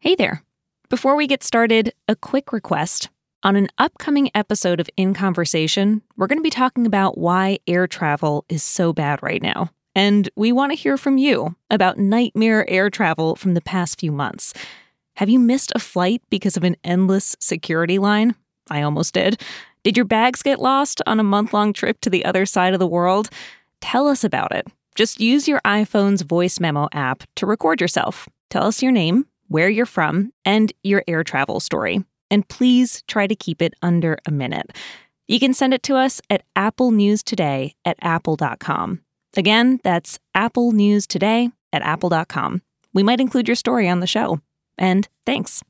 Hey there. Before we get started, a quick request. On an upcoming episode of In Conversation, we're going to be talking about why air travel is so bad right now. And we want to hear from you about nightmare air travel from the past few months. Have you missed a flight because of an endless security line? I almost did. Did your bags get lost on a month-long trip to the other side of the world? Tell us about it. Just use your iPhone's voice memo app to record yourself. Tell us your name, where you're from, and your air travel story. And please try to keep it under a minute. You can send it to us at applenewstoday@apple.com. Again, that's applenewstoday@apple.com. We might include your story on the show. And thanks.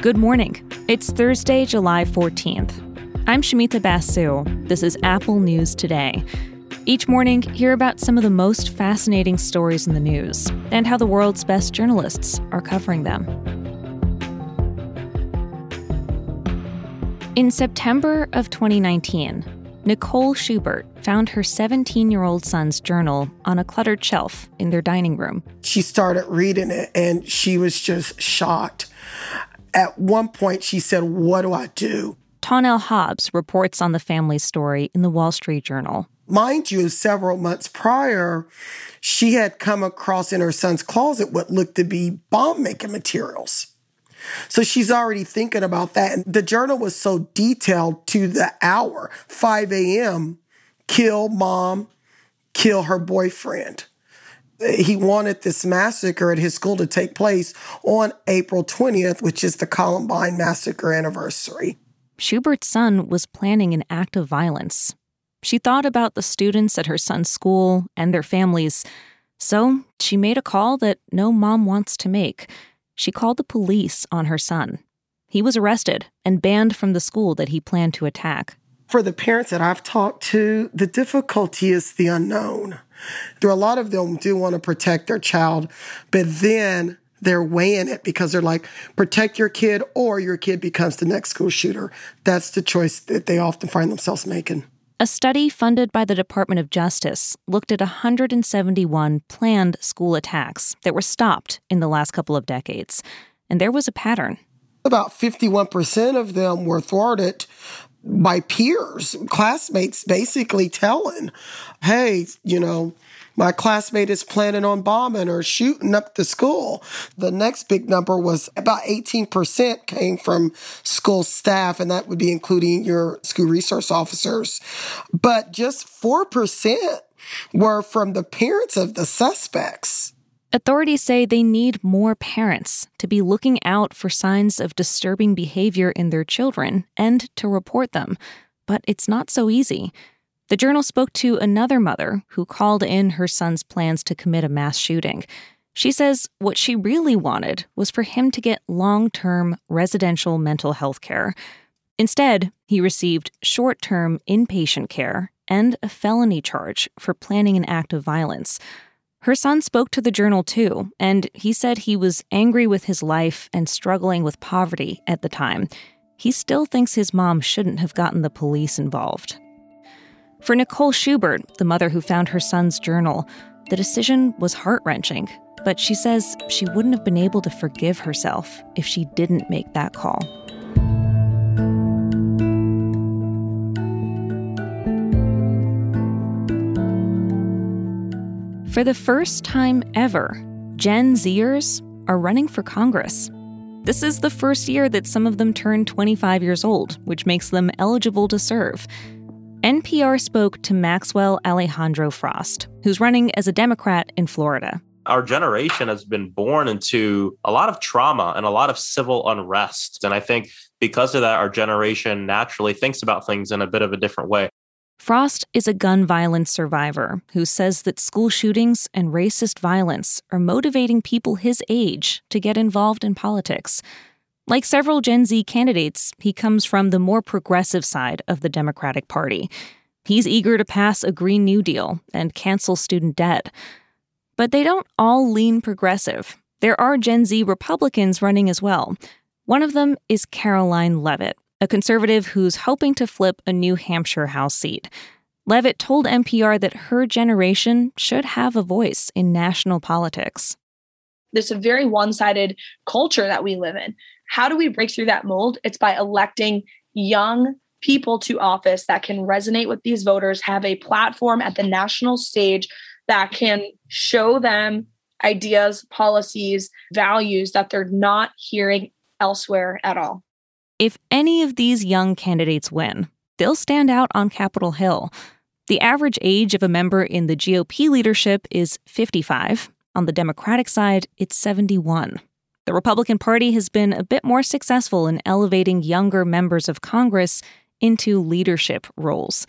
Good morning. It's Thursday, July 14th. I'm Shamita Basu. This is Apple News Today. Each morning, hear about some of the most fascinating stories in the news and how the world's best journalists are covering them. In September of 2019, Nicole Schubert found her 17-year-old son's journal on a cluttered shelf in their dining room. She started reading it, and she was just shocked. At one point, she said, "What do I do?" Tonnell Hobbs reports on the family's story in the Wall Street Journal. Mind you, several months prior, she had come across in her son's closet what looked to be bomb-making materials. So she's already thinking about that. And the journal was so detailed to the hour, 5 a.m., kill mom, kill her boyfriend. He wanted this massacre at his school to take place on April 20th, which is the Columbine massacre anniversary. Schubert's son was planning an act of violence. She thought about the students at her son's school and their families, so she made a call that no mom wants to make. She called the police on her son. He was arrested and banned from the school that he planned to attack. For the parents that I've talked to, the difficulty is the unknown. There are a lot of them do want to protect their child, but then they're weighing it because they're like, protect your kid or your kid becomes the next school shooter. That's the choice that they often find themselves making. A study funded by the Department of Justice looked at 171 planned school attacks that were stopped in the last couple of decades, and there was a pattern. About 51% of them were thwarted by peers, classmates basically telling, hey, you know, my classmate is planning on bombing or shooting up the school. The next big number was about 18% came from school staff, and that would be including your school resource officers. But just 4% were from the parents of the suspects. Authorities say they need more parents to be looking out for signs of disturbing behavior in their children and to report them. But it's not so easy. The journal spoke to another mother who called in her son's plans to commit a mass shooting. She says what she really wanted was for him to get long-term residential mental health care. Instead, he received short-term inpatient care and a felony charge for planning an act of violence. Her son spoke to the journal, too, and he said he was angry with his life and struggling with poverty at the time. He still thinks his mom shouldn't have gotten the police involved. For Nicole Schubert, the mother who found her son's journal, the decision was heart-wrenching, but she says she wouldn't have been able to forgive herself if she didn't make that call. For the first time ever, Gen Zers are running for Congress. This is the first year that some of them turn 25 years old, which makes them eligible to serve. NPR spoke to Maxwell Alejandro Frost, who's running as a Democrat in Florida. Our generation has been born into a lot of trauma and a lot of civil unrest. And I think because of that, our generation naturally thinks about things in a bit of a different way. Frost is a gun violence survivor who says that school shootings and racist violence are motivating people his age to get involved in politics. Like several Gen Z candidates, he comes from the more progressive side of the Democratic Party. He's eager to pass a Green New Deal and cancel student debt. But they don't all lean progressive. There are Gen Z Republicans running as well. One of them is Caroline Levitt, a conservative who's hoping to flip a New Hampshire House seat. Levitt told NPR that her generation should have a voice in national politics. There's a very one-sided culture that we live in. How do we break through that mold? It's by electing young people to office that can resonate with these voters, have a platform at the national stage that can show them ideas, policies, values that they're not hearing elsewhere at all. If any of these young candidates win, they'll stand out on Capitol Hill. The average age of a member in the GOP leadership is 55. On the Democratic side, it's 71. The Republican Party has been a bit more successful in elevating younger members of Congress into leadership roles.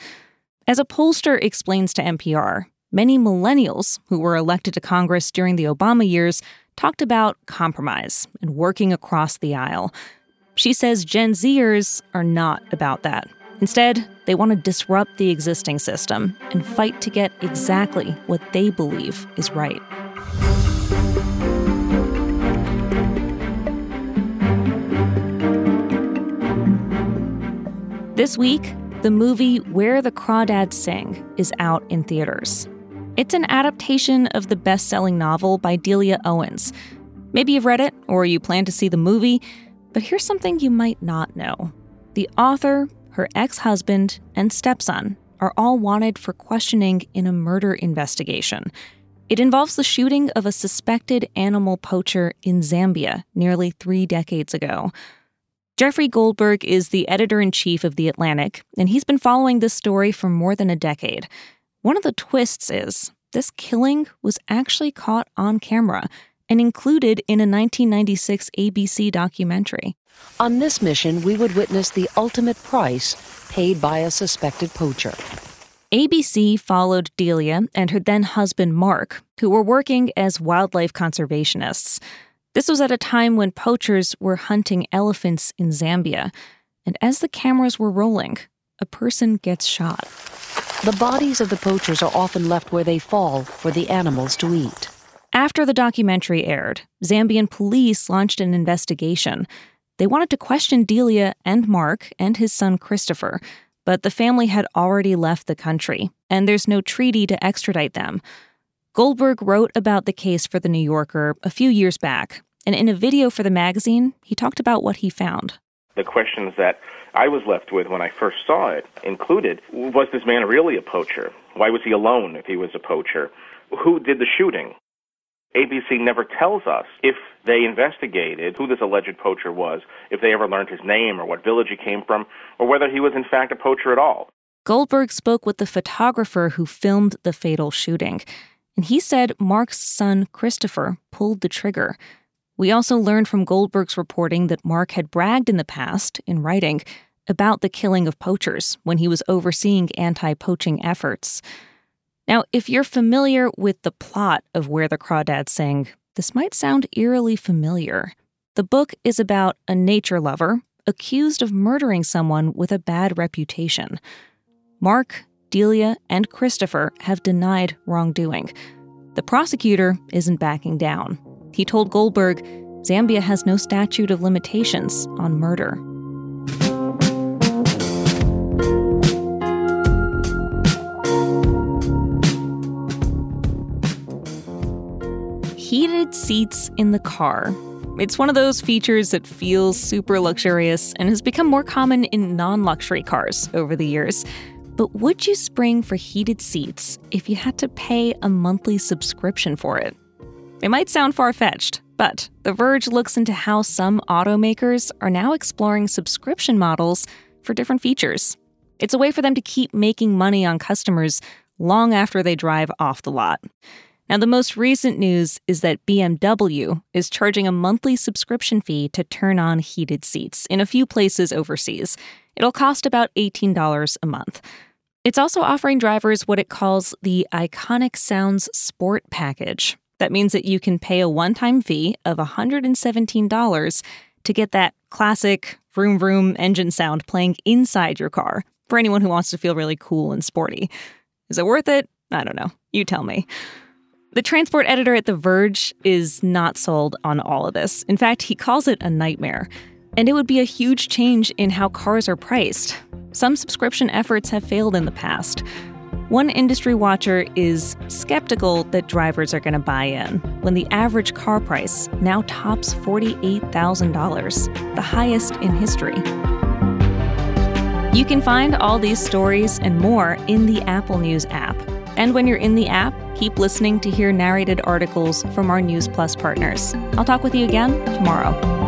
As a pollster explains to NPR, many millennials who were elected to Congress during the Obama years talked about compromise and working across the aisle. She says Gen Zers are not about that. Instead, they want to disrupt the existing system and fight to get exactly what they believe is right. This week, the movie Where the Crawdads Sing is out in theaters. It's an adaptation of the best-selling novel by Delia Owens. Maybe you've read it or you plan to see the movie, but here's something you might not know. The author, her ex-husband, and stepson are all wanted for questioning in a murder investigation. It involves the shooting of a suspected animal poacher in Zambia nearly 3 decades ago. Jeffrey Goldberg is the editor-in-chief of The Atlantic, and he's been following this story for more than a decade. One of the twists is this killing was actually caught on camera and included in a 1996 ABC documentary. On this mission, we would witness the ultimate price paid by a suspected poacher. ABC followed Delia and her then-husband Mark, who were working as wildlife conservationists. This was at a time when poachers were hunting elephants in Zambia. And as the cameras were rolling, a person gets shot. The bodies of the poachers are often left where they fall for the animals to eat. After the documentary aired, Zambian police launched an investigation. They wanted to question Delia and Mark and his son Christopher, but the family had already left the country, and there's no treaty to extradite them. Goldberg wrote about the case for The New Yorker a few years back, and in a video for the magazine, he talked about what he found. The questions that I was left with when I first saw it included, was this man really a poacher? Why was he alone if he was a poacher? Who did the shooting? ABC never tells us if they investigated who this alleged poacher was, if they ever learned his name or what village he came from, or whether he was in fact a poacher at all. Goldberg spoke with the photographer who filmed the fatal shooting, and he said Mark's son, Christopher, pulled the trigger. We also learned from Goldberg's reporting that Mark had bragged in the past, in writing, about the killing of poachers when he was overseeing anti-poaching efforts. Now, if you're familiar with the plot of Where the Crawdads Sing, this might sound eerily familiar. The book is about a nature lover accused of murdering someone with a bad reputation. Mark, Delia, and Christopher have denied wrongdoing. The prosecutor isn't backing down. He told Goldberg, Zambia has no statute of limitations on murder. Heated seats in the car. It's one of those features that feels super luxurious and has become more common in non-luxury cars over the years. But would you spring for heated seats if you had to pay a monthly subscription for it? It might sound far-fetched, but The Verge looks into how some automakers are now exploring subscription models for different features. It's a way for them to keep making money on customers long after they drive off the lot. Now, the most recent news is that BMW is charging a monthly subscription fee to turn on heated seats in a few places overseas. It'll cost about $18 a month. It's also offering drivers what it calls the Iconic Sounds Sport Package. That means that you can pay a one-time fee of $117 to get that classic vroom vroom engine sound playing inside your car for anyone who wants to feel really cool and sporty. Is it worth it? I don't know. You tell me. The transport editor at The Verge is not sold on all of this. In fact, he calls it a nightmare. And it would be a huge change in how cars are priced. Some subscription efforts have failed in the past. One industry watcher is skeptical that drivers are going to buy in when the average car price now tops $48,000, the highest in history. You can find all these stories and more in the Apple News app. And when you're in the app, keep listening to hear narrated articles from our News Plus partners. I'll talk with you again tomorrow.